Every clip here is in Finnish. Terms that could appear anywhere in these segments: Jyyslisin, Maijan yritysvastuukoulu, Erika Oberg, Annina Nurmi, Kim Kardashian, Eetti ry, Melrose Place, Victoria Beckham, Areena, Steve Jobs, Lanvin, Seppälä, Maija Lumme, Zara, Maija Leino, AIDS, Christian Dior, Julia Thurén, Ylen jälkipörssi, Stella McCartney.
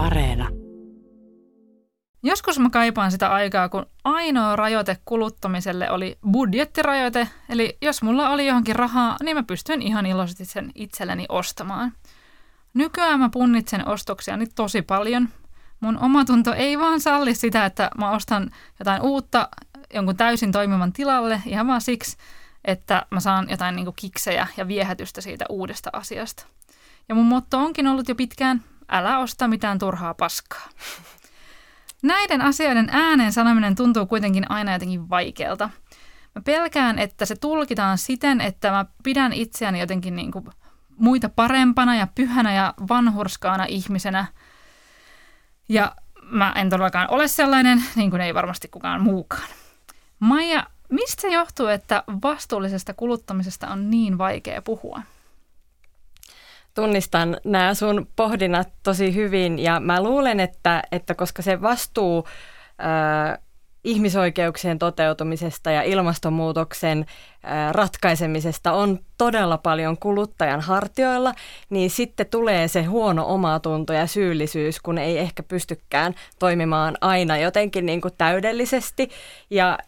ja Areena. Joskus mä kaipaan sitä aikaa, kun ainoa rajoite kuluttamiselle oli budjettirajoite. Eli jos mulla oli johonkin rahaa, niin mä pystyin ihan iloisesti sen itselleni ostamaan. Nykyään mä punnitsen ostoksiani tosi paljon. Mun omatunto ei vaan salli sitä, että mä ostan jotain uutta jonkun täysin toimivan tilalle ihan vaan siksi, että mä saan jotain niinku kiksejä ja viehätystä siitä uudesta asiasta. Ja mun motto onkin ollut jo pitkään, älä osta mitään turhaa paskaa. Näiden asioiden ääneen sanominen tuntuu kuitenkin aina jotenkin vaikealta. Mä pelkään, että se tulkitaan siten, että mä pidän itseäni jotenkin niinku muita parempana ja pyhänä ja vanhurskaana ihmisenä. Ja mä en todellakaan ole sellainen, niin kuin ei varmasti kukaan muukaan. Maija, mistä se johtuu, että vastuullisesta kuluttamisesta on niin vaikea puhua? Tunnistan nämä sun pohdinnat tosi hyvin ja mä luulen, että koska se vastuu ihmisoikeuksien toteutumisesta ja ilmastonmuutoksen ratkaisemisesta on todella paljon kuluttajan hartioilla, niin sitten tulee se huono omatunto ja syyllisyys, kun ei ehkä pystykään toimimaan aina jotenkin niin kuin täydellisesti. Ja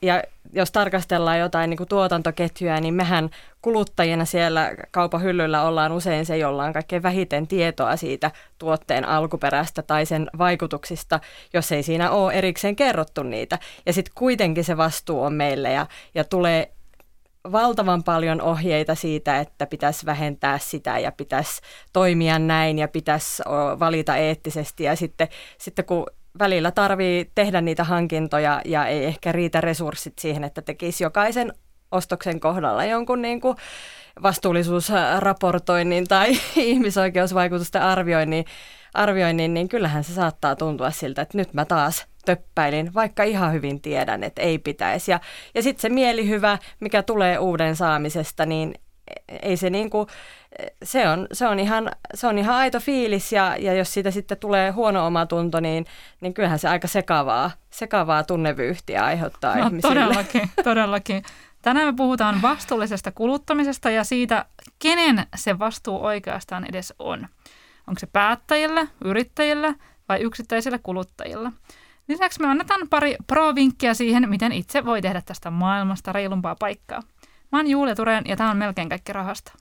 jos tarkastellaan jotain niin kuin tuotantoketjuja, niin mehän kuluttajina siellä kaupan hyllyllä ollaan usein se, jolla on kaikkein vähiten tietoa siitä tuotteen alkuperästä tai sen vaikutuksista, jos ei siinä ole erikseen kerrottu niitä. Ja sitten kuitenkin se vastuu on meillä ja tulee valtavan paljon ohjeita siitä, että pitäisi vähentää sitä ja pitäisi toimia näin ja pitäisi valita eettisesti. Ja sitten kun välillä tarvii tehdä niitä hankintoja ja ei ehkä riitä resurssit siihen, että tekisi jokaisen ostoksen kohdalla jonkun niin kuin vastuullisuusraportoinnin tai ihmisoikeusvaikutusten arvioinnin, niin kyllähän se saattaa tuntua siltä, että nyt mä taas töppäilin, vaikka ihan hyvin tiedän, että ei pitäisi. Ja sitten se mielihyvä, mikä tulee uuden saamisesta, niin ei se niinku, se on ihan aito fiilis ja jos siitä sitten tulee huono omatunto, niin kyllähän se aika sekavaa tunnevyyhtiä aiheuttaa ihmisille. Todellakin. Tänään me puhutaan vastuullisesta kuluttamisesta ja siitä, kenen se vastuu oikeastaan edes on. Onko se päättäjillä, yrittäjillä vai yksittäisillä kuluttajilla? Lisäksi me annetaan pari pro-vinkkiä siihen, miten itse voi tehdä tästä maailmasta reilumpaa paikkaa. Mä oon Julia Thurén ja tää on Melkein kaikki rahasta.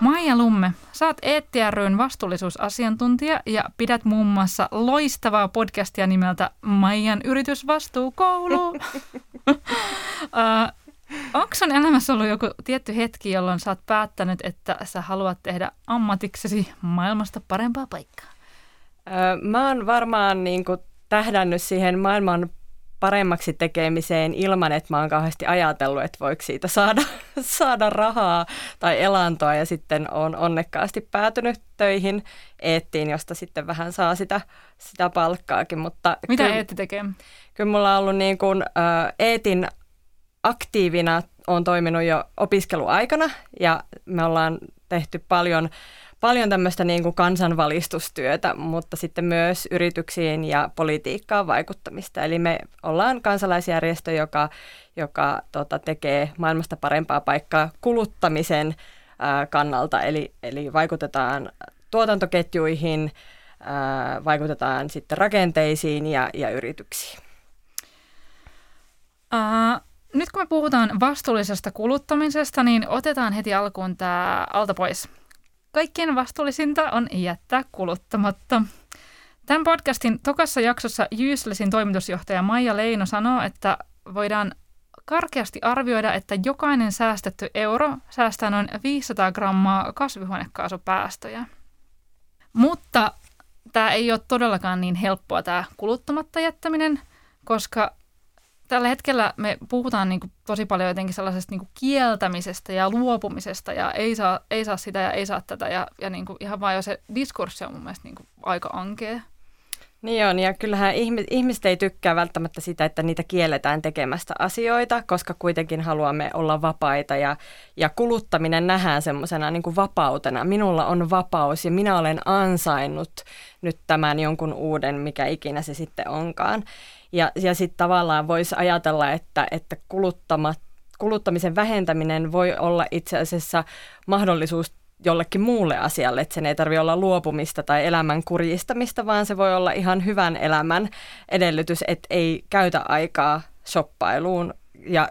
Maija Lumme, sä oot Eetti ry:n vastuullisuusasiantuntija ja pidät muun muassa loistavaa podcastia nimeltä Maijan yritysvastuukoulu. Onko sun elämässä ollut joku tietty hetki, jolloin sä oot päättänyt, että sä haluat tehdä ammatiksesi maailmasta parempaa paikkaa? Mä oon varmaan niin kuin tähdännyt siihen maailman paremmaksi tekemiseen ilman, että mä oon kauheasti ajatellut, että voiko siitä saada rahaa tai elantoa. Ja sitten oon onnekkaasti päätynyt töihin Eettiin, josta sitten vähän saa sitä palkkaakin. Mutta mitä Eetti tekee? Kyllä mulla on ollut niin kuin, Eetin aktiivina olen toiminut jo opiskeluaikana ja me ollaan tehty paljon tämmöistä niin kuin kansanvalistustyötä, mutta sitten myös yrityksiin ja politiikkaan vaikuttamista. Eli me ollaan kansalaisjärjestö, joka tekee maailmasta parempaa paikkaa kuluttamisen kannalta. Eli vaikutetaan tuotantoketjuihin, vaikutetaan sitten rakenteisiin ja yrityksiin. Nyt kun me puhutaan vastuullisesta kuluttamisesta, niin otetaan heti alkuun tämä alta pois. Kaikkien vastuullisinta on jättää kuluttamatta. Tämän podcastin tokassa jaksossa Jyyslisin toimitusjohtaja Maija Leino sanoo, että voidaan karkeasti arvioida, että jokainen säästetty euro säästää noin 500 grammaa kasvihuonekaasupäästöjä. Mutta tämä ei ole todellakaan niin helppoa tämä kuluttamatta jättäminen, koska tällä hetkellä me puhutaan niin kuin tosi paljon jotenkin sellaisesta niin kuin kieltämisestä ja luopumisesta ja ei saa sitä ja ei saa tätä ja niin kuin ihan vaan jo se diskurssi on mun mielestä niin kuin aika ankea. Niin on, ja kyllähän ihmiset ei tykkää välttämättä sitä, että niitä kielletään tekemästä asioita, koska kuitenkin haluamme olla vapaita ja kuluttaminen nähdään semmoisena niin kuin vapautena. Minulla on vapaus ja minä olen ansainnut nyt tämän jonkun uuden, mikä ikinä se sitten onkaan. Ja sitten tavallaan voisi ajatella, että kuluttamatta kuluttamisen vähentäminen voi olla itse asiassa mahdollisuus jollekin muulle asialle, että sen ei tarvitse olla luopumista tai elämän kurjistamista, vaan se voi olla ihan hyvän elämän edellytys, että ei käytä aikaa shoppailuun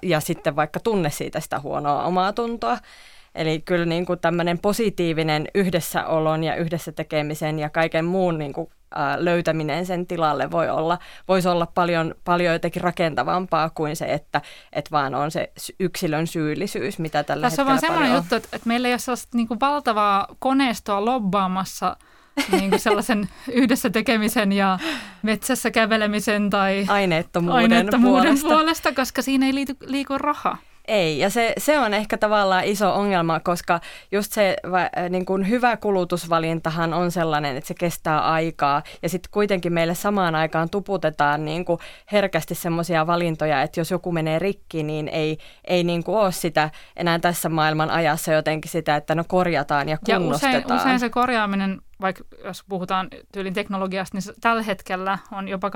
ja sitten vaikka tunne siitä sitä huonoa omaa tuntoa. Eli kyllä niin kuin tämmöinen positiivinen yhdessäolon ja yhdessä tekemisen ja kaiken muun niin kuin löytäminen sen tilalle voisi olla paljon jotenkin rakentavampaa kuin se, että vaan on se yksilön syyllisyys, mitä tällä hetkellä paljon on. Tässä on vaan sellainen juttu, että meillä ei ole sellaista niin kuin valtavaa koneistoa lobbaamassa niin kuin sellaisen yhdessä tekemisen ja metsässä kävelemisen tai aineettomuuden puolesta, koska siinä ei liiku raha. Ei, ja se on ehkä tavallaan iso ongelma, koska just se niin kuin hyvä kulutusvalintahan on sellainen, että se kestää aikaa. Ja sitten kuitenkin meille samaan aikaan tuputetaan niin kuin herkästi semmoisia valintoja, että jos joku menee rikki, niin ei niin kuin ole sitä enää tässä maailman ajassa jotenkin sitä, että no korjataan ja kunnostetaan. Ja usein se korjaaminen, vaikka jos puhutaan tyylin teknologiasta, niin tällä hetkellä on jopa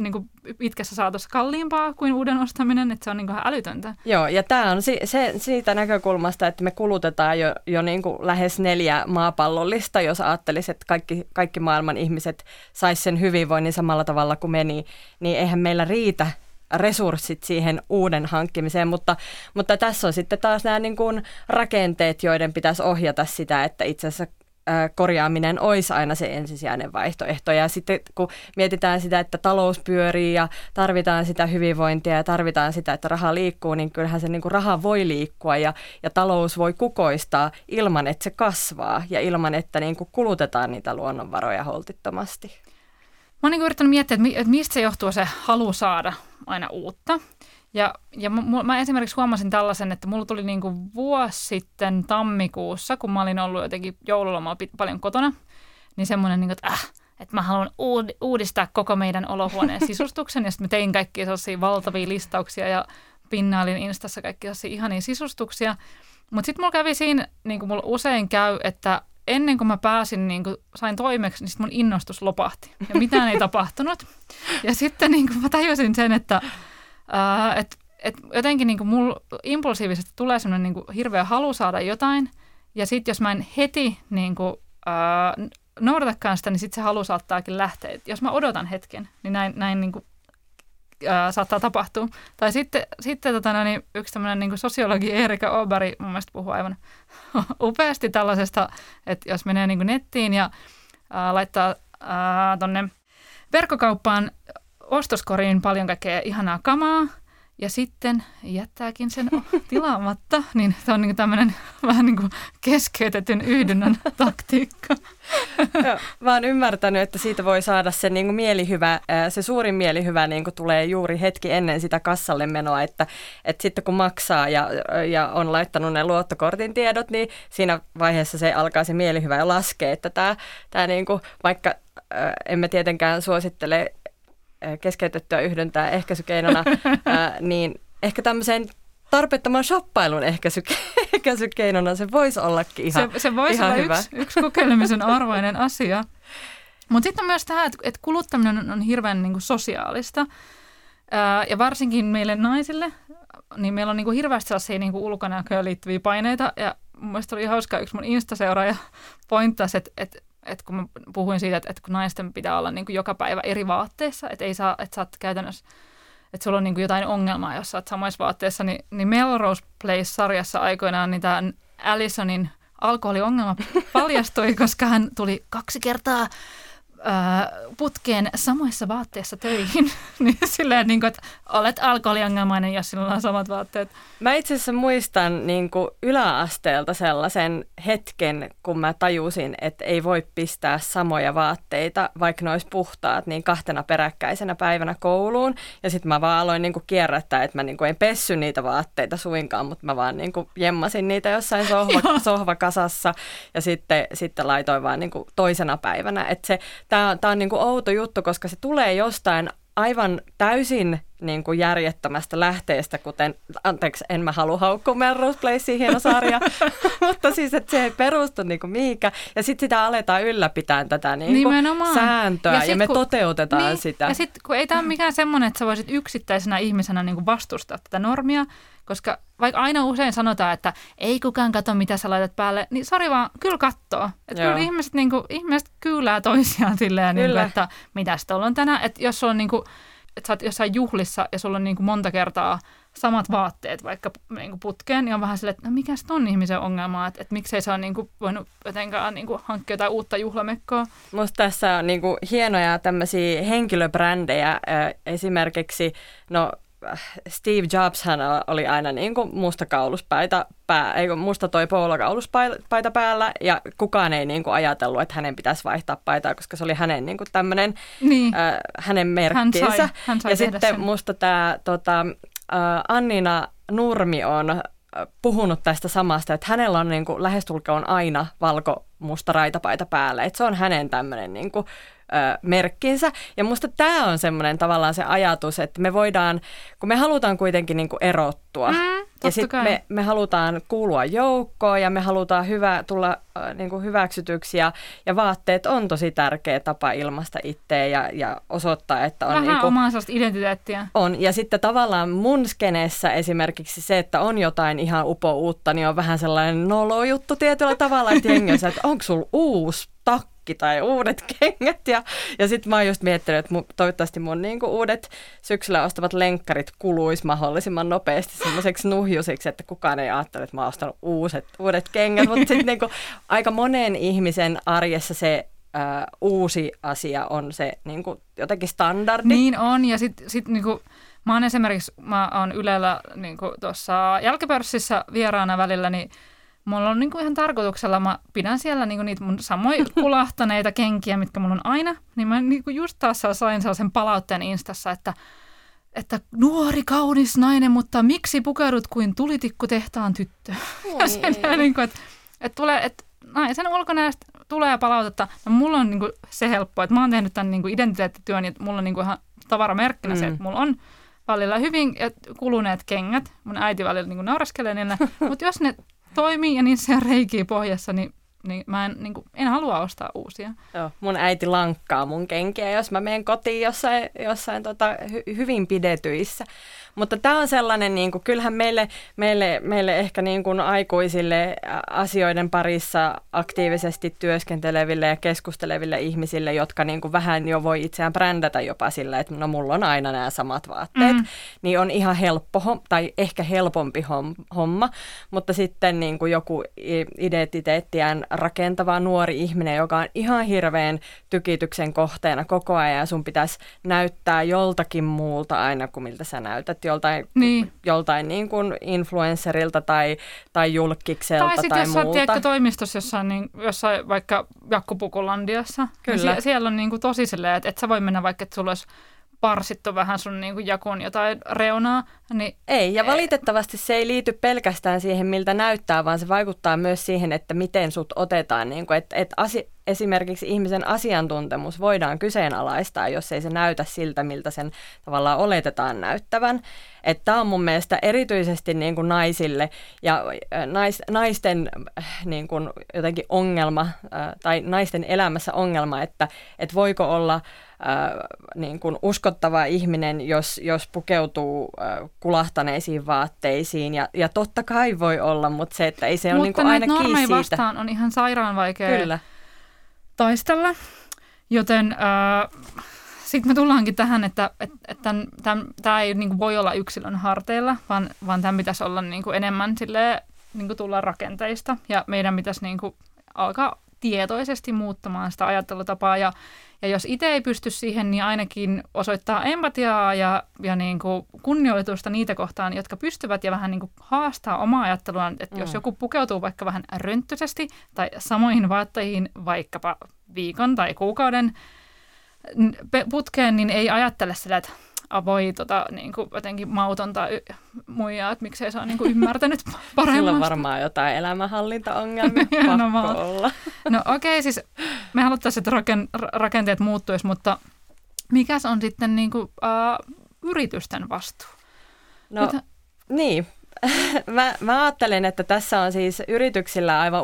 niin kuin pitkässä saatossa kalliimpaa kuin uuden ostaminen, että se on niin kuin älytöntä. Joo, ja tämä on siitä näkökulmasta, että me kulutetaan jo niin kuin lähes 4 maapallollista, jos ajattelisi, että kaikki maailman ihmiset sais sen hyvinvoinnin samalla tavalla kuin me, niin eihän meillä riitä resurssit siihen uuden hankkimiseen, mutta tässä on sitten taas nämä niin kuin rakenteet, joiden pitäisi ohjata sitä, että itse asiassa korjaaminen olisi aina se ensisijainen vaihtoehto. Ja sitten kun mietitään sitä, että talous pyörii ja tarvitaan sitä hyvinvointia ja tarvitaan sitä, että raha liikkuu, niin kyllähän se niin kuin raha voi liikkua ja talous voi kukoistaa ilman, että se kasvaa ja ilman, että niin kuin kulutetaan niitä luonnonvaroja holtittomasti. Mä oon niin kuin yrittänyt miettiä, että mistä se johtuu se halu saada aina uutta. Ja mä esimerkiksi huomasin tällaisen, että mulla tuli niinku vuosi sitten tammikuussa, kun mä olin ollut jotenkin joululomalla paljon kotona, niin semmoinen, niinku, että mä haluan uudistaa koko meidän olohuoneen sisustuksen. Ja sitten mä tein kaikkia sellaisia valtavia listauksia ja pinnailin Instassa kaikkia sellaisia ihania sisustuksia. Mutta sitten mulla kävi siinä, niin kuin mulla usein käy, että ennen kuin mä pääsin, niin kuin sain toimeksi, niin sitten mun innostus lopahti. Ja mitään ei tapahtunut. Ja sitten niin kuin mä tajusin sen, että jotenkin niinku mulla impulsiivisesti tulee semmoinen niinku hirveä halu saada jotain, ja sitten jos mä en heti niinku, noudatakaan sitä, niin sitten se halu saattaakin lähteä. Et jos mä odotan hetken, niin näin niinku, saattaa tapahtua. Tai sitten yksi tämmöinen niinku sosiologi Erika Oberg mun mielestä puhuu aivan upeasti tällaisesta, että jos menee niinku nettiin ja laittaa tonne verkkokauppaan ostoskoriin paljon kaikkea ihanaa kamaa ja sitten jättääkin sen tilaamatta, niin se on niin tämmöinen vähän niin kuin keskeytetyn yhdynnän taktiikka. Joo, mä oon ymmärtänyt, että siitä voi saada se niin kuin mielihyvä, se suurin mielihyvä niin kuin tulee juuri hetki ennen sitä kassalle menoa, että sitten kun maksaa ja on laittanut ne luottokortin tiedot, niin siinä vaiheessa se alkaa se mielihyvä ja laskee, että tämä niin kuin, vaikka emme tietenkään suosittele keskeytettyä yhdyntää ehkäisykeinona, niin ehkä tämmöisen tarpeettoman shoppailun ehkäisykeinona se voisi ollakin ihan hyvä. Se voisi olla hyvä. Yksi kokeilemisen arvoinen asia. Mutta sitten myös tämä, että kuluttaminen on hirveän niinku sosiaalista. Ja varsinkin meille naisille, niin meillä on niinku hirveästi sellaisia niinku ulkonäköön liittyviä paineita. Ja mun mielestä oli hauska yksi mun Insta-seuraaja pointtasi, että kun mä puhuin siitä, että kun naisten pitää olla niin kuin joka päivä eri vaatteissa, että ei saa, että sä oot käytännössä, että sulla on niin kuin jotain ongelmaa, jos sä oot samassa vaatteessa, niin Melrose Place-sarjassa aikoinaan niin tämä Allisonin alkoholiongelma paljastui, koska hän tuli 2 kertaa putkeen samoissa vaatteissa töihin, niin silleen, niin kuin, että olet alkoholiongelmainen, jos sinulla on samat vaatteet. Mä itse asiassa muistan niin kuin yläasteelta sellaisen hetken, kun mä tajusin, että ei voi pistää samoja vaatteita, vaikka ne olisi puhtaat, niin 2 peräkkäisenä päivänä kouluun. Ja sitten mä vaan aloin niin kuin kierrättää, että mä niin kuin en pessy niitä vaatteita suinkaan, mutta mä vaan niin kuin jemmasin niitä jossain sohvakasassa ja sitten laitoin vaan niin kuin toisena päivänä, että se Tämä on niin kuin outo juttu, koska se tulee jostain aivan täysin niin kuin järjettömästä lähteestä, kuten, anteeksi, en mä halua haukkua meidän Rose Placeen hieno sarja, mutta siis, että se ei perustu niin kuin mihinkään. Ja sitten sitä aletaan ylläpitämään tätä niin kuin sääntöä ja me toteutetaan niin, sitä. Ja sitten kun ei tämä ole mikään semmoinen, että sä voisit yksittäisenä ihmisenä niin kuin vastustaa tätä normia, koska vaikka aina usein sanotaan, että ei kukaan katso, mitä sä laitat päälle, niin sori vaan, kyllä katsoo. Että kyllä ihmiset, niin kuin, ihmiset kyylää toisiaan silleen, niin kuin, että mitäs tuolla on tänään. Että jos on niin kuin, että sä oot jossain juhlissa ja sulla on niin kuin monta kertaa samat vaatteet vaikka niin kuin putkeen, niin on vähän silleen, että no mikäs ton ihmisen ongelma, että miksei se ole niin kuin voinut jotenkaan niin kuin hankkia jotain uutta juhlamekkoa. Musta tässä on niin kuin hienoja tämmöisiä henkilöbrändejä, esimerkiksi no Steve Jobs hän oli aina niin kuin musta toi poolokauluspaita päällä ja kukaan ei niin kuin ajatellut, että hänen pitäisi vaihtaa paitaa, koska se oli hänen niin kuin tämmöinen, hänen merkkinsä. Hän sai ja sitten sen. Musta tämä Annina Nurmi on puhunut tästä samasta, että hänellä on niin kuin lähestulkoon aina valko-musta raitapaita päällä, että se on hänen tämmöinen niin kuin merkkinsä. Ja musta tämä on semmoinen tavallaan se ajatus, että me voidaan, kun me halutaan kuitenkin niin kuin erottua ja sitten me halutaan kuulua joukkoon ja me halutaan tulla niin kuin hyväksytyksi ja vaatteet on tosi tärkeä tapa ilmaista itseä ja osoittaa, että on vähän niin kuin omaa sellaista identiteettiä. On ja sitten tavallaan mun skeneessä esimerkiksi se, että on jotain ihan upouutta, niin on vähän sellainen nolo juttu tietyllä tavalla, että jengensä, että onko sulla uusi takka tai uudet kengät ja sitten mä oon just miettinyt, että toivottavasti mun niinku uudet syksyllä ostavat lenkkarit kuluisi mahdollisimman nopeasti semmoiseksi nuhjusiksi, että kukaan ei ajattele, että mä oon ostanut uudet kengät, mutta sitten niinku aika monen ihmisen arjessa se uusi asia on se niinku jotenkin standardi. Niin on ja sit niinku mä oon esimerkiksi, mä oon Ylellä niinku tuossa jälkipörssissä vieraana välillä, niin mulla on niinku ihan tarkoituksella, mä pidän siellä niinku niitä mun samoja kulahtaneita kenkiä, mitkä mulla on aina. Niin mä niinku just taas sain sellaisen palautteen Instassa, että nuori, kaunis nainen, mutta miksi pukeudut kuin tulitikkutehtaan tyttö? Ja sen niinku, että naisen ulkonäöstä tulee palautetta. No mulla on niinku se helppoa, että mä oon tehnyt tämän niinku identiteettityön ja mulla on niinku ihan tavaramerkkinä se, että mulla on välillä hyvin kuluneet kengät. Mun äiti välillä niinku nauraskelee niillä, mutta jos ne toimii ja niissä on reikiä pohjassa, niin mä en halua ostaa uusia. Joo, mun äiti lankkaa mun kenkiä, jos mä menen kotiin jossain hyvin pidetyissä. Mutta tämä on sellainen, niin kuin, kyllähän meille ehkä niin kuin aikuisille asioiden parissa aktiivisesti työskenteleville ja keskusteleville ihmisille, jotka niin kuin vähän jo voi itseään brändätä jopa sillä, että no mulla on aina nämä samat vaatteet, niin on ihan helppo tai ehkä helpompi homma. Mutta sitten niin kuin joku identiteettiään rakentava nuori ihminen, joka on ihan hirveän tykityksen kohteena koko ajan ja sun pitäisi näyttää joltakin muulta aina kuin miltä sä näytät. Joltain niin kuin influencerilta tai julkkikselta tai muuta. Tai sitten jossain toimistossa, jossain vaikka Jakkupukulandiassa. Kyllä. Ja siellä on niin kuin tosi silleen, että et sä voi mennä vaikka, että sulla olisi parsittu vähän sun niin kuin jakun jotain reunaa. Niin ei, ja valitettavasti se ei liity pelkästään siihen, miltä näyttää, vaan se vaikuttaa myös siihen, että miten sut otetaan. Niin kuin, esimerkiksi ihmisen asiantuntemus voidaan kyseenalaistaa, jos ei se näytä siltä, miltä sen tavallaan oletetaan näyttävän. Tämä on mun mielestä erityisesti niin kuin naisille ja naisten niin kuin jotenkin ongelma tai naisten elämässä ongelma, että voiko olla niin kuin uskottava ihminen, jos pukeutuu kulahtaneisiin vaatteisiin. Ja totta kai voi olla, mutta se, että ei se ole niin kuin aina kiinni siitä. Mutta näitä normeja vastaan on ihan sairaan vaikea. Kyllä. Taistella, joten sitten me tullaankin tähän, että tämä ei niinku voi olla yksilön harteilla, vaan tämän pitäisi olla niinku enemmän silleen, niinku tulla rakenteista ja meidän pitäisi niinku alkaa tietoisesti muuttamaan sitä ajattelutapaa ja jos itse ei pysty siihen, niin ainakin osoittaa empatiaa ja niinku kunnioitusta niitä kohtaan, jotka pystyvät ja vähän niinku haastaa omaa ajatteluaan, että jos joku pukeutuu vaikka vähän rönttyisesti tai samoihin vaatteihin vaikkapa viikon tai kuukauden putkeen, niin ei ajattele sillä, että voi niinku jotenkin mauton tai muijaa, että miksei se ole niinku ymmärtänyt paremmasta. Sillä on varmaan jotain elämänhallintaongelmia, pakko olla. No okei, siis me haluttaisiin, että rakenteet muuttuisi, mutta mikäs on sitten niinku, yritysten vastuu? No niin. Mä ajattelen, että tässä on siis yrityksillä aivan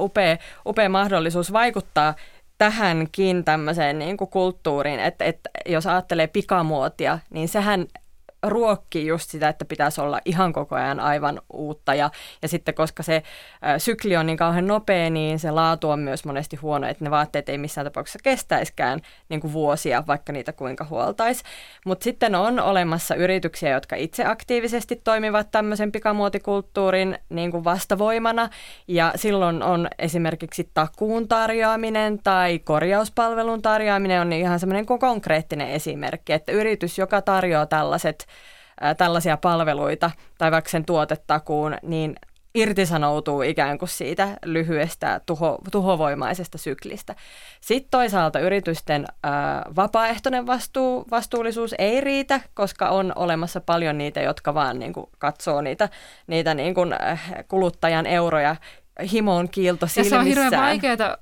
upea mahdollisuus vaikuttaa tähänkin tämmöiseen niin kuin kulttuuriin, että jos ajattelee pikamuotia, niin sehän ruokkii just sitä, että pitäisi olla ihan koko ajan aivan uutta ja sitten koska se sykli on niin kauhean nopea, niin se laatu on myös monesti huono, että ne vaatteet ei missään tapauksessa kestäisikään niin kuin vuosia, vaikka niitä kuinka huoltaisi. Mutta sitten on olemassa yrityksiä, jotka itse aktiivisesti toimivat tämmöisen pikamuotikulttuurin niin kuin vastavoimana ja silloin on esimerkiksi takuun tarjoaminen tai korjauspalvelun tarjoaminen on ihan semmoinen konkreettinen esimerkki, että yritys, joka tarjoaa tällaisia palveluita tai vaikka sen tuotetakuun, niin irtisanoutuu ikään kuin siitä lyhyestä tuhovoimaisesta syklistä. Sitten toisaalta yritysten vapaaehtoinen vastuullisuus ei riitä, koska on olemassa paljon niitä, jotka vaan niin kuin katsoo niitä niin kuin kuluttajan euroja himoon kiilto silmissään. Ja se on hirveän vaikeaa,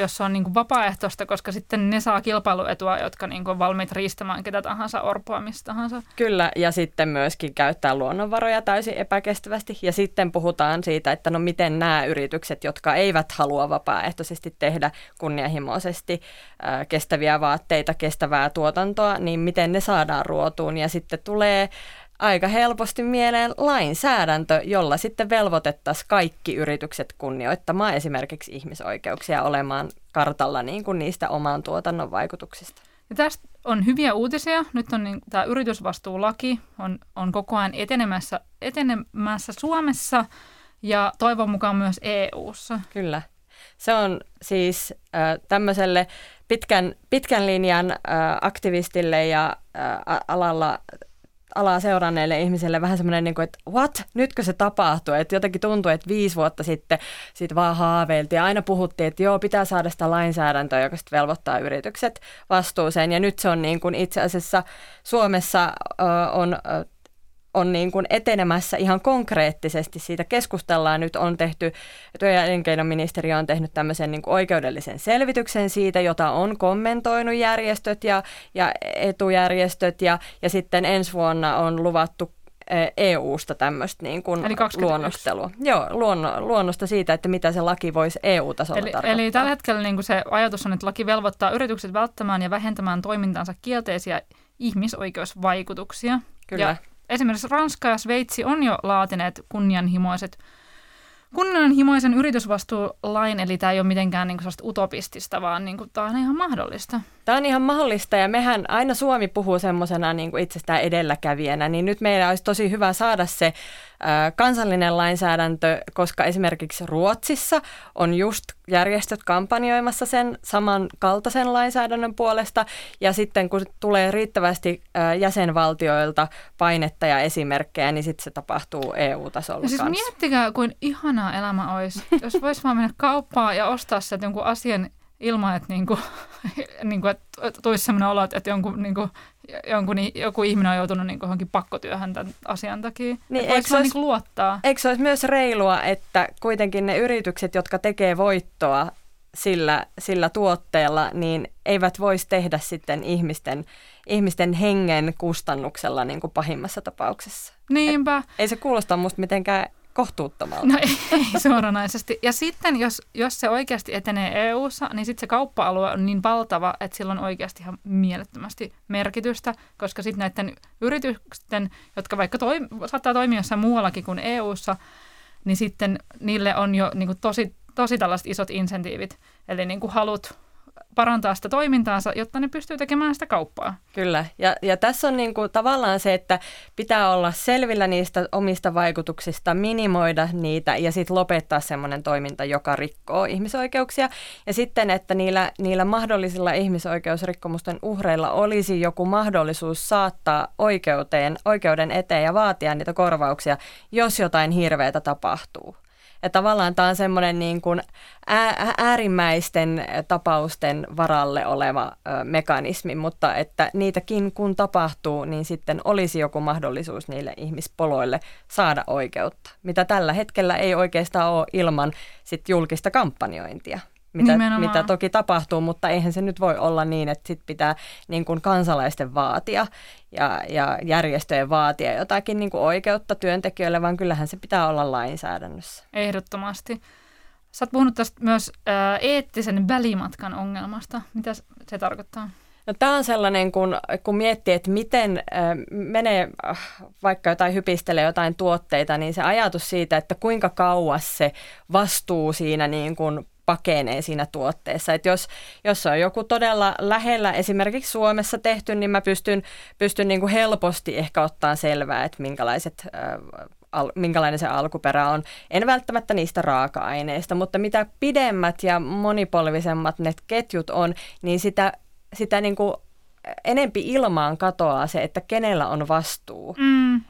jos on niin kuin vapaaehtoista, koska sitten ne saa kilpailuetua, jotka niin kuin on valmiit riistämään ketä tahansa orpoa mistä tahansa. Kyllä, ja sitten myöskin käyttää luonnonvaroja täysin epäkestävästi. Ja sitten puhutaan siitä, että no miten nämä yritykset, jotka eivät halua vapaaehtoisesti tehdä kunnianhimoisesti kestäviä vaatteita, kestävää tuotantoa, niin miten ne saadaan ruotuun. Ja sitten tulee aika helposti mieleen lainsäädäntö, jolla sitten velvoitettaisiin kaikki yritykset kunnioittamaan esimerkiksi ihmisoikeuksia olemaan kartalla niin kuin niistä oman tuotannon vaikutuksista. Ja tästä on hyviä uutisia. Nyt on niin, tämä yritysvastuulaki on koko ajan etenemässä Suomessa ja toivon mukaan myös EU:ssa. Kyllä. Se on siis tämmöiselle pitkän linjan aktivistille ja alaa seuranneille ihmisille vähän semmoinen, niin kuin, että what? Nytkö se tapahtuu? Että jotenkin tuntuu, että 5 vuotta sitten siitä vaan haaveiltiin ja aina puhuttiin, että joo, pitää saada sitä lainsäädäntöä, joka sitten velvoittaa yritykset vastuuseen. Ja nyt se on niin kuin itse asiassa Suomessa on niin kuin etenemässä ihan konkreettisesti. Siitä keskustellaan. Nyt on tehty, työ- ja elinkeinoministeriö on tehnyt tämmöisen niin kuin oikeudellisen selvityksen siitä, jota on kommentoinut järjestöt ja etujärjestöt. Ja sitten ensi vuonna on luvattu EUsta tämmöistä niin kuin luonnostelua. Joo, luonnosta siitä, että mitä se laki voisi EU-tasolla tarkoittaa. Eli tällä hetkellä niin kuin se ajatus on, että laki velvoittaa yritykset välttämään ja vähentämään toimintaansa kielteisiä ihmisoikeusvaikutuksia. Kyllä. Ja esimerkiksi Ranska ja Sveitsi on jo laatineet kunnianhimoisen yritysvastuulain, eli tämä ei ole mitenkään niin kuin utopistista, vaan niin kuin, tämä on ihan mahdollista. Tämä on ihan mahdollista ja mehän aina Suomi puhuu semmoisena niin kuin itsestään edelläkävijänä, niin nyt meillä olisi tosi hyvä saada se kansallinen lainsäädäntö, koska esimerkiksi Ruotsissa on just järjestöt kampanjoimassa sen samankaltaisen lainsäädännön puolesta ja sitten kun tulee riittävästi jäsenvaltioilta painetta ja esimerkkejä, niin sitten se tapahtuu EU-tasolla kanssa. Siis miettikää, kuin ihanaa elämä olisi, jos vois vaan mennä kauppaan ja ostaa sieltä jonkun asian ilman, että että tulisi sellainen olo, että joku ihminen on joutunut niin kuin johonkin pakkotyöhön tämän asian takia. Niin, voiko se niin luottaa? Eikö se olisi myös reilua, että kuitenkin ne yritykset, jotka tekee voittoa sillä tuotteella, niin eivät voisi tehdä sitten ihmisten hengen kustannuksella niin kuin pahimmassa tapauksessa. Niinpä. Ei se kuulosta musta mitenkään kohtuuttomalta. No ei suoranaisesti. Ja sitten jos se oikeasti etenee EU:ssa, niin sitten se kauppa-alue on niin valtava, että sillä on oikeasti ihan mielettömästi merkitystä, koska sitten näiden yritysten, jotka vaikka saattaa toimia jossain muuallakin kuin EU:ssa, niin sitten niille on jo niin kuin tosi tällaiset isot insentiivit. Eli niin kuin halut parantaa sitä toimintaansa, jotta ne pystyy tekemään sitä kauppaa. Kyllä, ja tässä on niinku tavallaan se, että pitää olla selvillä niistä omista vaikutuksista, minimoida niitä ja sitten lopettaa semmoinen toiminta, joka rikkoo ihmisoikeuksia. Ja sitten, että niillä mahdollisilla ihmisoikeusrikkomusten uhreilla olisi joku mahdollisuus saattaa oikeuden eteen ja vaatia niitä korvauksia, jos jotain hirveätä tapahtuu. Ja tavallaan tämä on semmoinen niin kuin äärimmäisten tapausten varalle oleva mekanismi, mutta että niitäkin kun tapahtuu, niin sitten olisi joku mahdollisuus niille ihmispoloille saada oikeutta, mitä tällä hetkellä ei oikeastaan ole ilman sit julkista kampanjointia. mitä toki tapahtuu, mutta eihän se nyt voi olla niin, että sit pitää niin kuin kansalaisten vaatia ja järjestöjen vaatia jotakin niin kuin oikeutta työntekijöille, vaan kyllähän se pitää olla lainsäädännössä. Ehdottomasti. Sä oot puhunut tästä myös eettisen välimatkan ongelmasta. Mitä se tarkoittaa? No, tämä on sellainen, kun miettii, että miten menee vaikka hypistelee jotain tuotteita, niin se ajatus siitä, että kuinka kauas se vastuu siinä niin kuin pakenee siinä tuotteessa. Että jos on joku todella lähellä esimerkiksi Suomessa tehty, niin mä pystyn niin kuin helposti ehkä ottaa selvää, että minkälainen se alkuperä on. En välttämättä niistä raaka-aineista, mutta mitä pidemmät ja monipolvisemmat ne ketjut on, niin sitä niin kuin enempi ilmaan katoaa se, että kenellä on vastuu.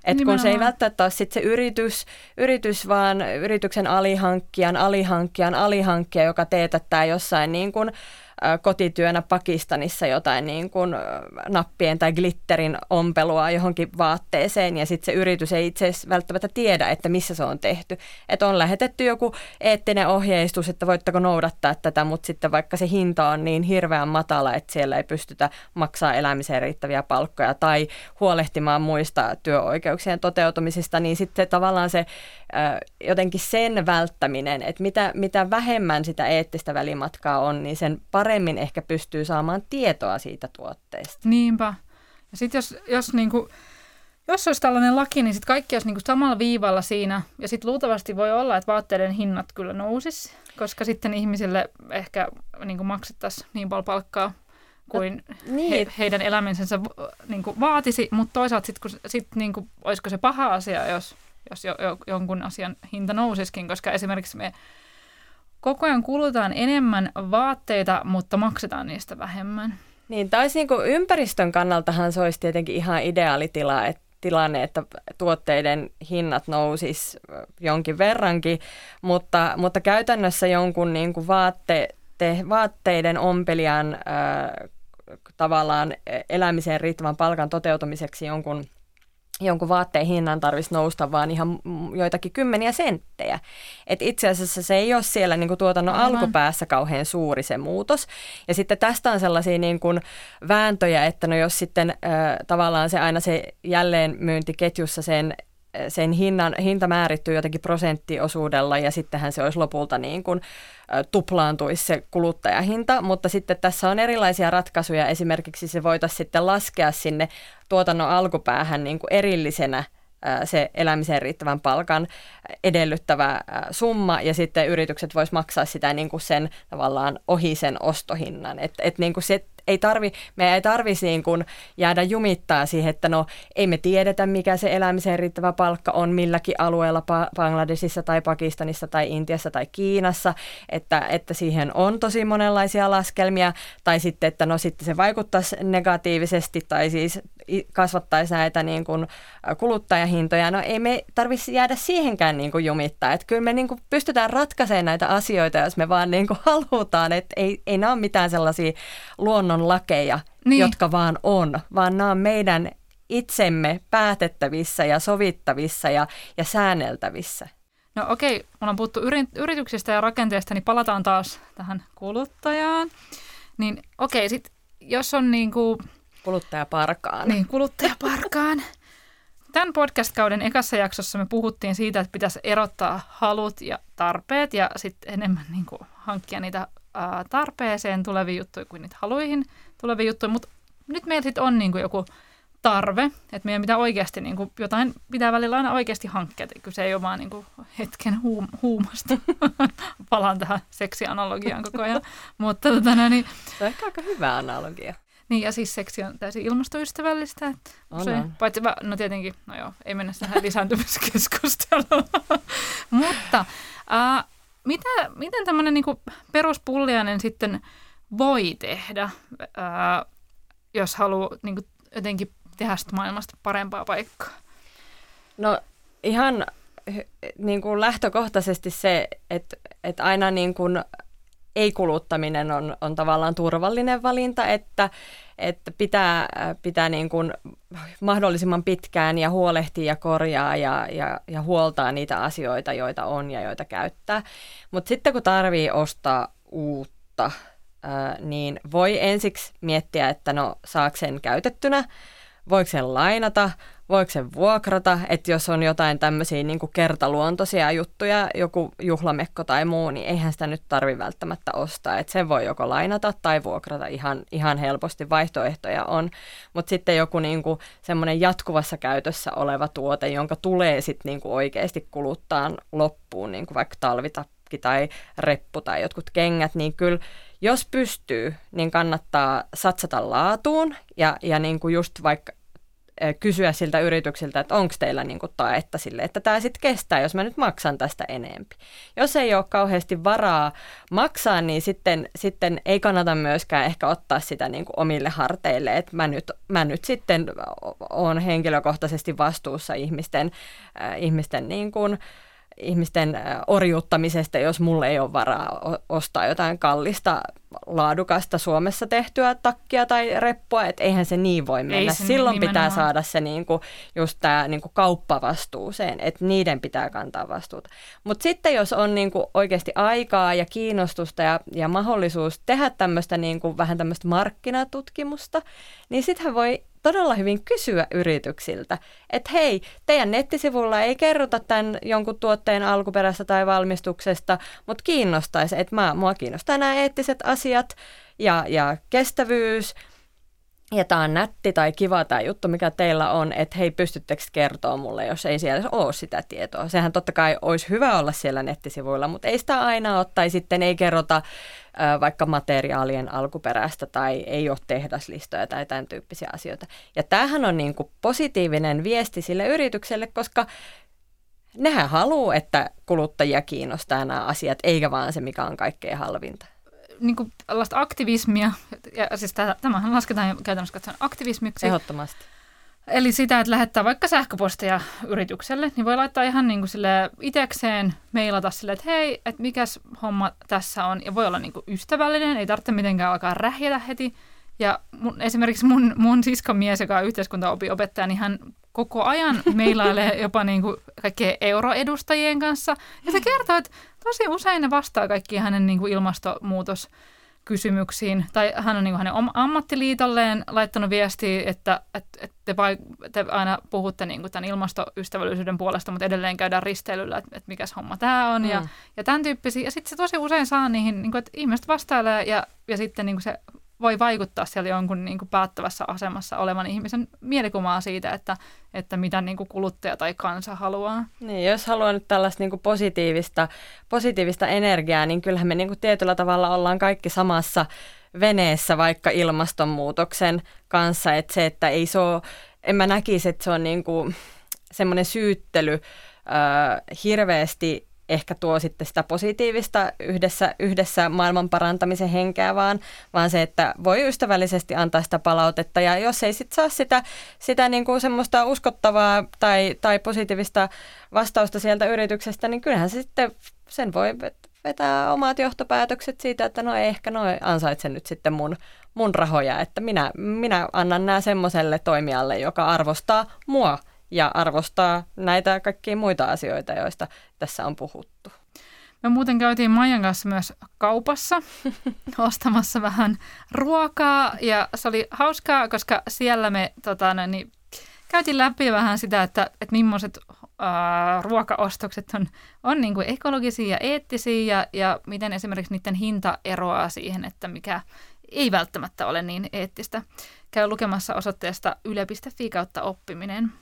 Et kun se ei välttämättä ole sit se yritys, vaan yrityksen alihankkija, joka teetättää jossain niin kuin kotityönä Pakistanissa jotain niin kuin nappien tai glitterin ompelua johonkin vaatteeseen, ja sitten se yritys ei itse asiassa välttämättä tiedä, että missä se on tehty. Että on lähetetty joku eettinen ohjeistus, että voitteko noudattaa tätä, mutta sitten vaikka se hinta on niin hirveän matala, että siellä ei pystytä maksaa elämiseen riittäviä palkkoja tai huolehtimaan muista työoikeuksien toteutumisista, niin sitten tavallaan se jotenkin sen välttäminen, että mitä vähemmän sitä eettistä välimatkaa on, niin sen paremmin ehkä pystyy saamaan tietoa siitä tuotteesta. Niinpä. Ja sitten jos olisi tällainen laki, niin sitten kaikki olisi niinku samalla viivalla siinä. Ja sitten luultavasti voi olla, että vaatteiden hinnat kyllä nousisi, koska sitten ihmisille ehkä niinku maksettaisiin niin paljon palkkaa kuin heidän elämisensä niinku vaatisi. Mutta toisaalta sitten olisiko se paha asia, jos jonkun asian hinta nousisikin, koska esimerkiksi me koko ajan kulutaan enemmän vaatteita, mutta maksetaan niistä vähemmän. Niin, taisi niin kuin ympäristön kannaltahan se olisi tietenkin ihan ideaalitila, että tuotteiden hinnat nousis jonkin verrankin, mutta käytännössä jonkun niin kuin vaatteiden ompelijan tavallaan elämiseen riittävän palkan toteutumiseksi jonkun vaatteen hinnan tarvitsisi nousta vaan ihan joitakin kymmeniä senttejä. Et itse asiassa se ei ole siellä niin kuin tuotannon alkupäässä kauhean suuri se muutos. Ja sitten tästä on sellaisia niin kuin vääntöjä, että no jos sitten tavallaan se aina se jälleenmyyntiketjussa sen hinta määrittyy jotenkin prosenttiosuudella, ja sittenhän se olisi lopulta niin kuin tuplaantuisi se kuluttajahinta, mutta sitten tässä on erilaisia ratkaisuja. Esimerkiksi se voitaisiin sitten laskea sinne tuotannon alkupäähän niin kuin erillisenä se elämiseen riittävän palkan edellyttävä summa, ja sitten yritykset vois maksaa sitä niin kuin sen tavallaan ohi sen ostohinnan. Et niin kuin se meidän ei tarvisi niin kuin jäädä jumittaa siihen, että no ei me tiedetä, mikä se elämiseen riittävä palkka on milläkin alueella Bangladesissa tai Pakistanissa tai Intiassa tai Kiinassa, että siihen on tosi monenlaisia laskelmia, tai sitten, että no sitten se vaikuttaisi negatiivisesti tai siis kasvattaisi näitä niin kuin kuluttajahintoja. No ei me tarvitse jäädä siihenkään niin kuin jumittaa, että kyllä me niin kuin pystytään ratkaisemaan näitä asioita, jos me vaan niin kuin halutaan, että ei nämä ole mitään sellaisia luonnonlakeja, jotka vaan on, vaan nämä on meidän itsemme päätettävissä ja sovittavissa ja säänneltävissä. No okei, me ollaan puhuttu yrityksistä ja rakenteesta, niin palataan taas tähän kuluttajaan. Niin okei, sit jos on niinku kuluttajaparkaan. Niin, kuluttajaparkaan. Tämän podcast-kauden ekassa jaksossa me puhuttiin siitä, että pitäisi erottaa halut ja tarpeet ja sitten enemmän niinku hankkia niitä tarpeeseen tulevia juttuja kuin niitä haluihin tulevia juttuja, mutta nyt meillä sitten on niinku joku tarve, että meidän pitää oikeasti niinku jotain pitää välillä aina oikeasti hankkia, että se ei ole vaan niinku hetken huumasta. Palaan tähän seksianalogiaan koko ajan, mutta niin. Se on ehkä aika hyvä analogia. Niin, ja siis seksi on täysin ilmastoystävällistä. Paitsi, no tietenkin, no joo, ei mennä tähän lisääntymiskeskusteluun. Mutta miten tämmöinen niinku peruspulliainen sitten voi tehdä, jos haluaa niinku jotenkin tehdä sitä maailmasta parempaa paikkaa? No ihan niin kuin lähtökohtaisesti se, että aina niin kuin ei-kuluttaminen on tavallaan turvallinen valinta, että pitää niin kuin mahdollisimman pitkään ja huolehtia ja korjaa ja huoltaa niitä asioita, joita on ja joita käyttää. Mutta sitten kun tarvii ostaa uutta, niin voi ensiksi miettiä, että no saako sen käytettynä, voiko sen lainata, voiko sen vuokrata, että jos on jotain tämmöisiä niin kuin kertaluontoisia juttuja, joku juhlamekko tai muu, niin eihän sitä nyt tarvitse välttämättä ostaa. Että sen voi joko lainata tai vuokrata ihan helposti, vaihtoehtoja on. Mutta sitten joku niin kuin semmoinen jatkuvassa käytössä oleva tuote, jonka tulee sitten niin kuin oikeasti kuluttaa loppuun, niin kuin vaikka talvitakki tai reppu tai jotkut kengät, niin kyllä jos pystyy, niin kannattaa satsata laatuun ja niin kuin just vaikka kysyä siltä yrityksiltä, että onko teillä niin kuin taetta sille, että tämä sitten kestää, jos mä nyt maksan tästä enempi. Jos ei ole kauheasti varaa maksaa, niin sitten ei kannata myöskään ehkä ottaa sitä niin kuin omille harteille, että mä nyt sitten olen henkilökohtaisesti vastuussa ihmisten orjuuttamisesta, jos mulla ei ole varaa ostaa jotain kallista, laadukasta Suomessa tehtyä takkia tai reppua, että eihän se niin voi mennä. Silloin nimenomaan. Pitää saada se niinku, just tämä niinku kauppavastuuseen, että niiden pitää kantaa vastuuta. Mutta sitten jos on niinku oikeasti aikaa ja kiinnostusta ja mahdollisuus tehdä tämmöistä niinku, vähän tämmöistä markkinatutkimusta, niin sittenhän voi todella hyvin kysyä yrityksiltä, että hei, teidän nettisivulla ei kerrota tämän jonkun tuotteen alkuperästä tai valmistuksesta, mutta kiinnostaisi, että mua kiinnostaa nämä eettiset asiat ja kestävyys, ja tämä on nätti tai kiva tämä juttu, mikä teillä on, että hei, pystyttekö kertoa mulle, jos ei siellä ole sitä tietoa. Sehän totta kai olisi hyvä olla siellä nettisivuilla, mutta ei sitä aina ole, tai sitten ei kerrota vaikka materiaalien alkuperästä tai ei ole tehdaslistoja tai tämän tyyppisiä asioita. Ja tämähän on niin kuin positiivinen viesti sille yritykselle, koska nehän haluaa, että kuluttajia kiinnostaa nämä asiat, eikä vaan se, mikä on kaikkein halvinta. Niin kuin aktivismia, ja siis tämähän lasketaan käytännössä katsoen aktivismiksi. Ehdottomasti. Eli sitä, että lähettää vaikka sähköpostia yritykselle, niin voi laittaa ihan niin kuin sille itsekseen, mailata sille, että hei, että mikäs homma tässä on. Ja voi olla niin kuin ystävällinen, ei tarvitse mitenkään alkaa rähjätä heti. Ja esimerkiksi mun siskomies, joka on yhteiskuntaopin-opettaja, niin hän koko ajan meilailee jopa niin kuin kaikkien euroedustajien kanssa. Ja se kertoo, että tosi usein ne vastaa kaikkiin hänen niin kuin ilmastonmuutoskysymyksiin. Tai hän on niin kuin hänen ammattiliitolleen laittanut viestiä, että te aina puhutte niin kuin tämän ilmastoystävällisyyden puolesta, mutta edelleen käydään risteilyllä, että mikäs homma tämä on ja tämän tyyppisiä. Ja sitten se tosi usein saa niihin, niin kuin, että ihmiset vastailee ja sitten niin kuin se voi vaikuttaa siellä jonkun niin kuin päättävässä asemassa olevan ihmisen mielikumaa siitä, että mitä niin kuin kuluttaja tai kansa haluaa. Niin, jos haluaa nyt tällaista niin kuin positiivista energiaa, niin kyllähän me niin kuin tietyllä tavalla ollaan kaikki samassa veneessä vaikka ilmastonmuutoksen kanssa. Että se, että ei se ole, en mä näkisi, että se on niin kuin semmoinen syyttely hirveästi ehkä tuo sitten sitä positiivista yhdessä maailman parantamisen henkeä, vaan se, että voi ystävällisesti antaa sitä palautetta. Ja jos ei sitten saa sitä niin kuin semmoista uskottavaa tai positiivista vastausta sieltä yrityksestä, niin kyllähän se sitten sen voi vetää omat johtopäätökset siitä, että no ei ehkä noin ansaitse nyt sitten mun rahoja, että minä annan nämä semmoiselle toimijalle, joka arvostaa mua. Ja arvostaa näitä kaikkia muita asioita, joista tässä on puhuttu. Me muuten käytiin Maijan kanssa myös kaupassa ostamassa vähän ruokaa. Ja se oli hauskaa, koska siellä me käytiin läpi vähän sitä, että millaiset ruokaostokset on niin kuin ekologisia ja eettisiä. Ja miten esimerkiksi niiden hinta eroaa siihen, että mikä ei välttämättä ole niin eettistä. Käy lukemassa osoitteesta yle.fi/oppiminen.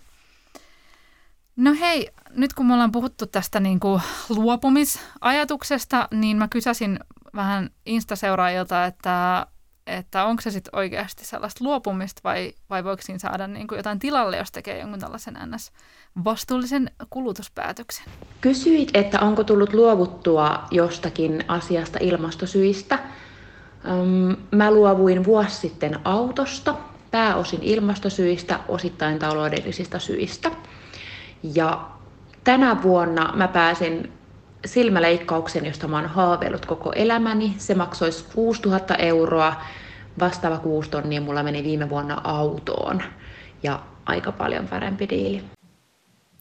No hei, nyt kun me ollaan puhuttu tästä niin kuin luopumisajatuksesta, niin mä kysäsin vähän Insta-seuraajilta, että onko se sitten oikeasti sellaista luopumista vai voiko siinä saada niin kuin jotain tilalle, jos tekee jonkun tällaisen NS-vastuullisen kulutuspäätöksen. Kysyit, että onko tullut luovuttua jostakin asiasta ilmastosyistä. Mä luovuin vuosi sitten autosta, pääosin ilmastosyistä, osittain taloudellisista syistä. Ja tänä vuonna mä pääsin silmäleikkauksen, josta mä oon haaveillut koko elämäni. Se maksoisi 6 000 €. Vastaava 6 000 € mulla meni viime vuonna autoon. Ja aika paljon parempi diili.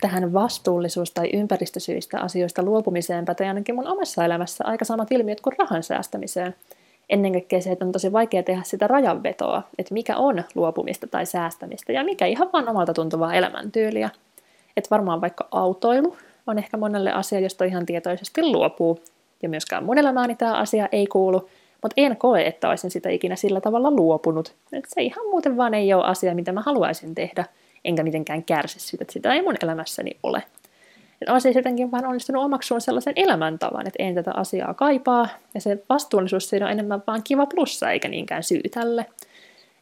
tähän vastuullisuus- tai ympäristösyistä asioista luopumiseen pätee ainakin mun omassa elämässä aika samat ilmiöt kuin rahan säästämiseen. Ennen kaikkea se, että on tosi vaikea tehdä sitä rajanvetoa, että mikä on luopumista tai säästämistä ja mikä ihan vaan omalta tuntuvaa elämäntyyliä. Että varmaan vaikka autoilu on ehkä monelle asia, josta ihan tietoisesti luopuu. Ja myöskään mun elämääni tämä asia ei kuulu, mutta en koe, että olisin sitä ikinä sillä tavalla luopunut. Et se ihan muuten vaan ei ole asia, mitä mä haluaisin tehdä, enkä mitenkään kärsi siitä, että sitä ei mun elämässäni ole. Olen siis jotenkin vaan onnistunut omaksuun sellaisen elämäntavan, että en tätä asiaa kaipaa, ja se vastuullisuus siinä on enemmän vaan kiva plussa, eikä niinkään syy tälle.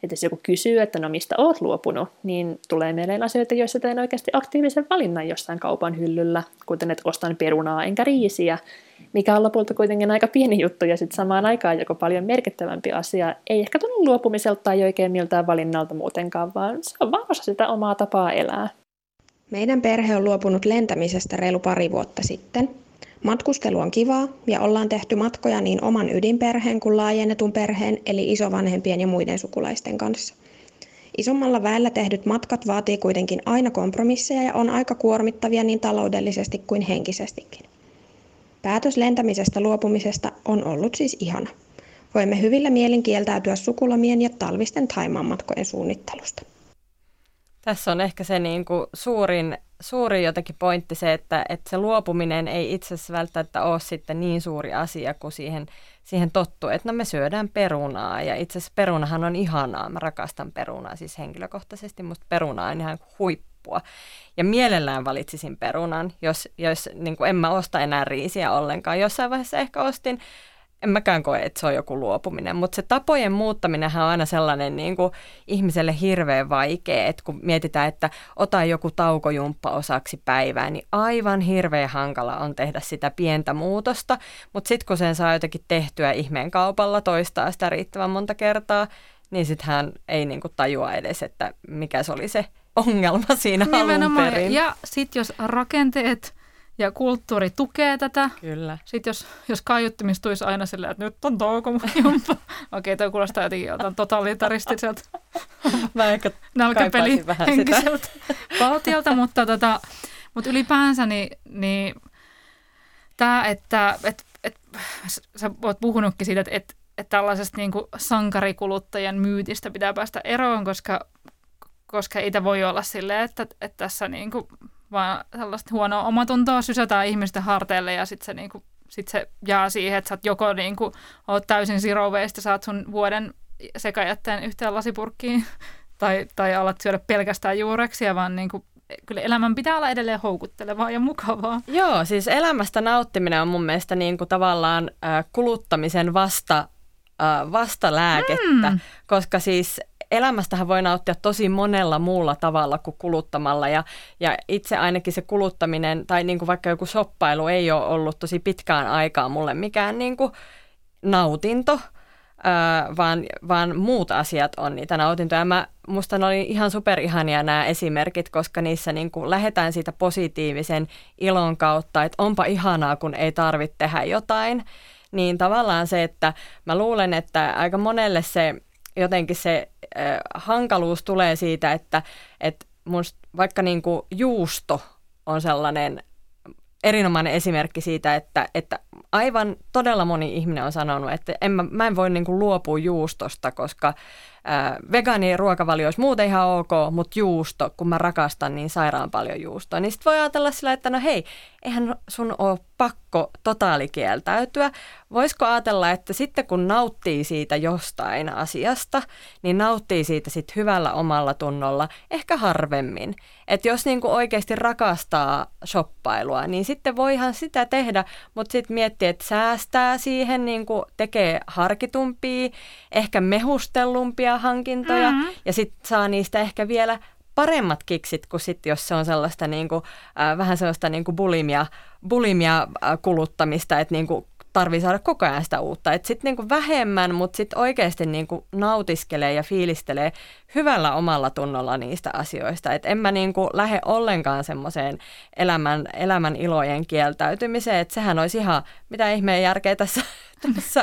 Että jos joku kysyy, että no mistä oot luopunut, niin tulee mieleen asioita, joissa teen oikeasti aktiivisen valinnan jossain kaupan hyllyllä, kuten että ostan perunaa enkä riisiä, mikä on lopulta kuitenkin aika pieni juttu, ja sitten samaan aikaan joku paljon merkittävämpi asia ei ehkä tunnu luopumiselta tai oikein miltään valinnalta muutenkaan, vaan se on vaan osa sitä omaa tapaa elää. Meidän perhe on luopunut lentämisestä reilu pari vuotta sitten. Matkustelu on kivaa ja ollaan tehty matkoja niin oman ydinperheen kuin laajennetun perheen eli isovanhempien ja muiden sukulaisten kanssa. Isommalla väellä tehdyt matkat vaatii kuitenkin aina kompromisseja ja on aika kuormittavia niin taloudellisesti kuin henkisestikin. Päätös lentämisestä luopumisesta on ollut siis ihana. Voimme hyvillä mielin kieltäytyä sukulomien ja talvisten Thaimaan matkojen suunnittelusta. Tässä on ehkä se niin kuin suurin jotenkin pointti se, että se luopuminen ei itse asiassa välttämättä ole sitten niin suuri asia kuin siihen tottuu, että no me syödään perunaa ja itse asiassa perunahan on ihanaa, mä rakastan perunaa siis henkilökohtaisesti, musta peruna on ihan huippua ja mielellään valitsisin perunan, jos niin kuin en mä osta enää riisiä ollenkaan, jossain vaiheessa ehkä ostin, en mäkään koe, että se on joku luopuminen, mutta se tapojen muuttaminenhan on aina sellainen niin kuin ihmiselle hirveän vaikea, että kun mietitään, että ota joku taukojumppa osaksi päivää, niin aivan hirveän hankala on tehdä sitä pientä muutosta, mutta sitten kun sen saa jotenkin tehtyä ihmeen kaupalla, toistaa sitä riittävän monta kertaa, niin sittenhän ei niin kuin tajua edes, että mikä se oli se ongelma siinä alun perin. Ja sitten jos rakenteet ja kulttuuri tukee tätä. Kyllä. Sitten jos kaiuttimistuisi aina silleen, että nyt on toukojumppa. Okei, toi kuulostaa jotenkin jotain totalitaristiselta nälkäpelihenkiseltä valtiolta, mutta ylipäänsä niin tämä, että sä oot puhunutkin siitä, että tällaisesta niin kuin sankarikuluttajien myytistä pitää päästä eroon, koska ei tämä voi olla silleen, että tässä niin kuin vaan sellaista huonoa omatuntoa sysätään ihmisten harteille ja sitten se, niinku, se jää siihen, että sä oot joko niinku, oot täysin zero waste, saat sun vuoden sekajätteen yhteen lasipurkkiin tai alat syödä pelkästään juureksia, vaan niinku, kyllä elämän pitää olla edelleen houkuttelevaa ja mukavaa. Joo, siis elämästä nauttiminen on mun mielestä niinku tavallaan kuluttamisen vastalääkettä, koska siis elämästähän voi nauttia tosi monella muulla tavalla kuin kuluttamalla ja itse ainakin se kuluttaminen tai niin kuin vaikka joku shoppailu ei ole ollut tosi pitkään aikaa mulle mikään niin kuin nautinto, vaan muut asiat on niitä nautintoja. Musta ne oli ihan superihania nämä esimerkit, koska niissä niin kuin lähdetään siitä positiivisen ilon kautta, että onpa ihanaa kun ei tarvitse tehdä jotain, niin tavallaan se, että mä luulen, että aika monelle se jotenkin se hankaluus tulee siitä, että mun vaikka niin kuin juusto on sellainen erinomainen esimerkki siitä, että aivan todella moni ihminen on sanonut, että mä en voi niin kuin luopua juustosta, koska vegaaniruokavalio olisi muuten ihan ok, mutta juusto, kun mä rakastan niin sairaan paljon juustoa, niin sitten voi ajatella sillä, että no hei, eihän sun ole pakko totaalikieltäytyä. Voisiko ajatella, että sitten kun nauttii siitä jostain asiasta, niin nauttii siitä sitten hyvällä omalla tunnolla, ehkä harvemmin. Että jos niinku oikeasti rakastaa shoppailua, niin sitten voihan sitä tehdä, mutta sitten miettii, että säästää siihen, niinku tekee harkitumpia, ehkä mehustellumpia hankintoja ja sitten saa niistä ehkä vielä paremmat kiksit kuin sitten, jos se on sellaista niinku, vähän sellaista niinku bulimia kuluttamista, että niinku tarvii saada koko ajan sitä uutta. Että sitten niinku vähemmän, mutta sitten oikeasti niinku nautiskelee ja fiilistelee hyvällä omalla tunnolla niistä asioista. Että en mä niinku lähde ollenkaan semmoiseen elämän ilojen kieltäytymiseen. Että sehän olisi ihan, mitä ihmeen järkeä tässä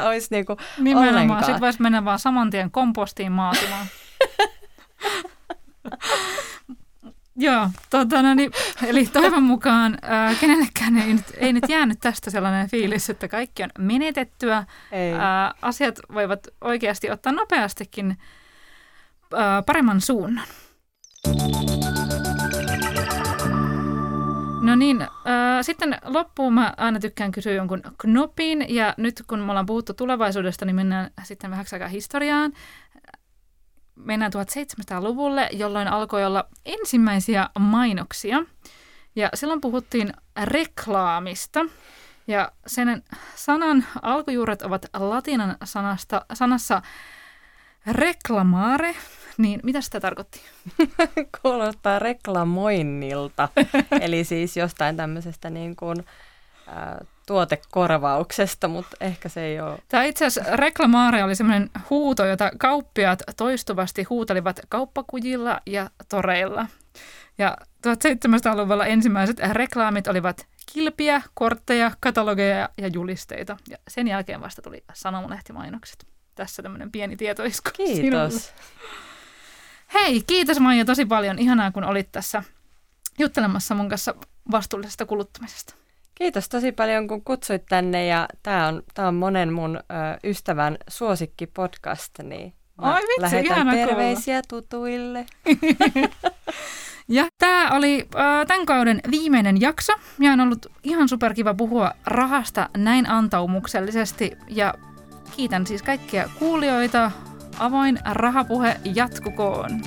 olisi niinku ollenkaan. Nimenomaan, sitten voisi mennä vaan saman tien kompostiin maatimaan. Joo, eli toivon mukaan kenellekään ei nyt jäänyt tästä sellainen fiilis, että kaikki on menetettyä. Asiat voivat oikeasti ottaa nopeastikin paremman suunnan. No niin, sitten loppuun mä aina tykkään kysyä jonkun knopin, ja nyt kun me ollaan puhuttu tulevaisuudesta, niin mennään sitten vähäksi aikaa historiaan. Mennään 1700-luvulle, jolloin alkoi olla ensimmäisiä mainoksia. Ja silloin puhuttiin reklaamista. Ja sen sanan alkujuuret ovat latinan sanassa reclamare. Niin, mitä sitä tarkoitti? Kuulostaa reklamoinnilta. Eli siis jostain tämmöisestä niin kuin tuotekorvauksesta, mutta ehkä se ei ole. Tämä itse asiassa reklamaare oli semmoinen huuto, jota kauppiaat toistuvasti huutelivat kauppakujilla ja toreilla. Ja 1700-luvulla ensimmäiset reklaamit olivat kilpiä, kortteja, katalogeja ja julisteita. Ja sen jälkeen vasta tuli sanomalehtimainokset. Tässä tämmöinen pieni tietoisku. Kiitos. Sinulle. Hei, kiitos Maija tosi paljon. Ihanaa, kun olit tässä juttelemassa mun kanssa vastuullisesta kuluttamisesta. Kiitos tosi paljon, kun kutsuit tänne, ja tää on monen mun ystävän suosikkipodcast, niin lähetän terveisiä tutuille. Ja tämä oli tämän kauden viimeinen jakso, ja on ollut ihan superkiva puhua rahasta näin antaumuksellisesti, ja kiitän siis kaikkia kuulijoita. Avoin rahapuhe jatkukoon.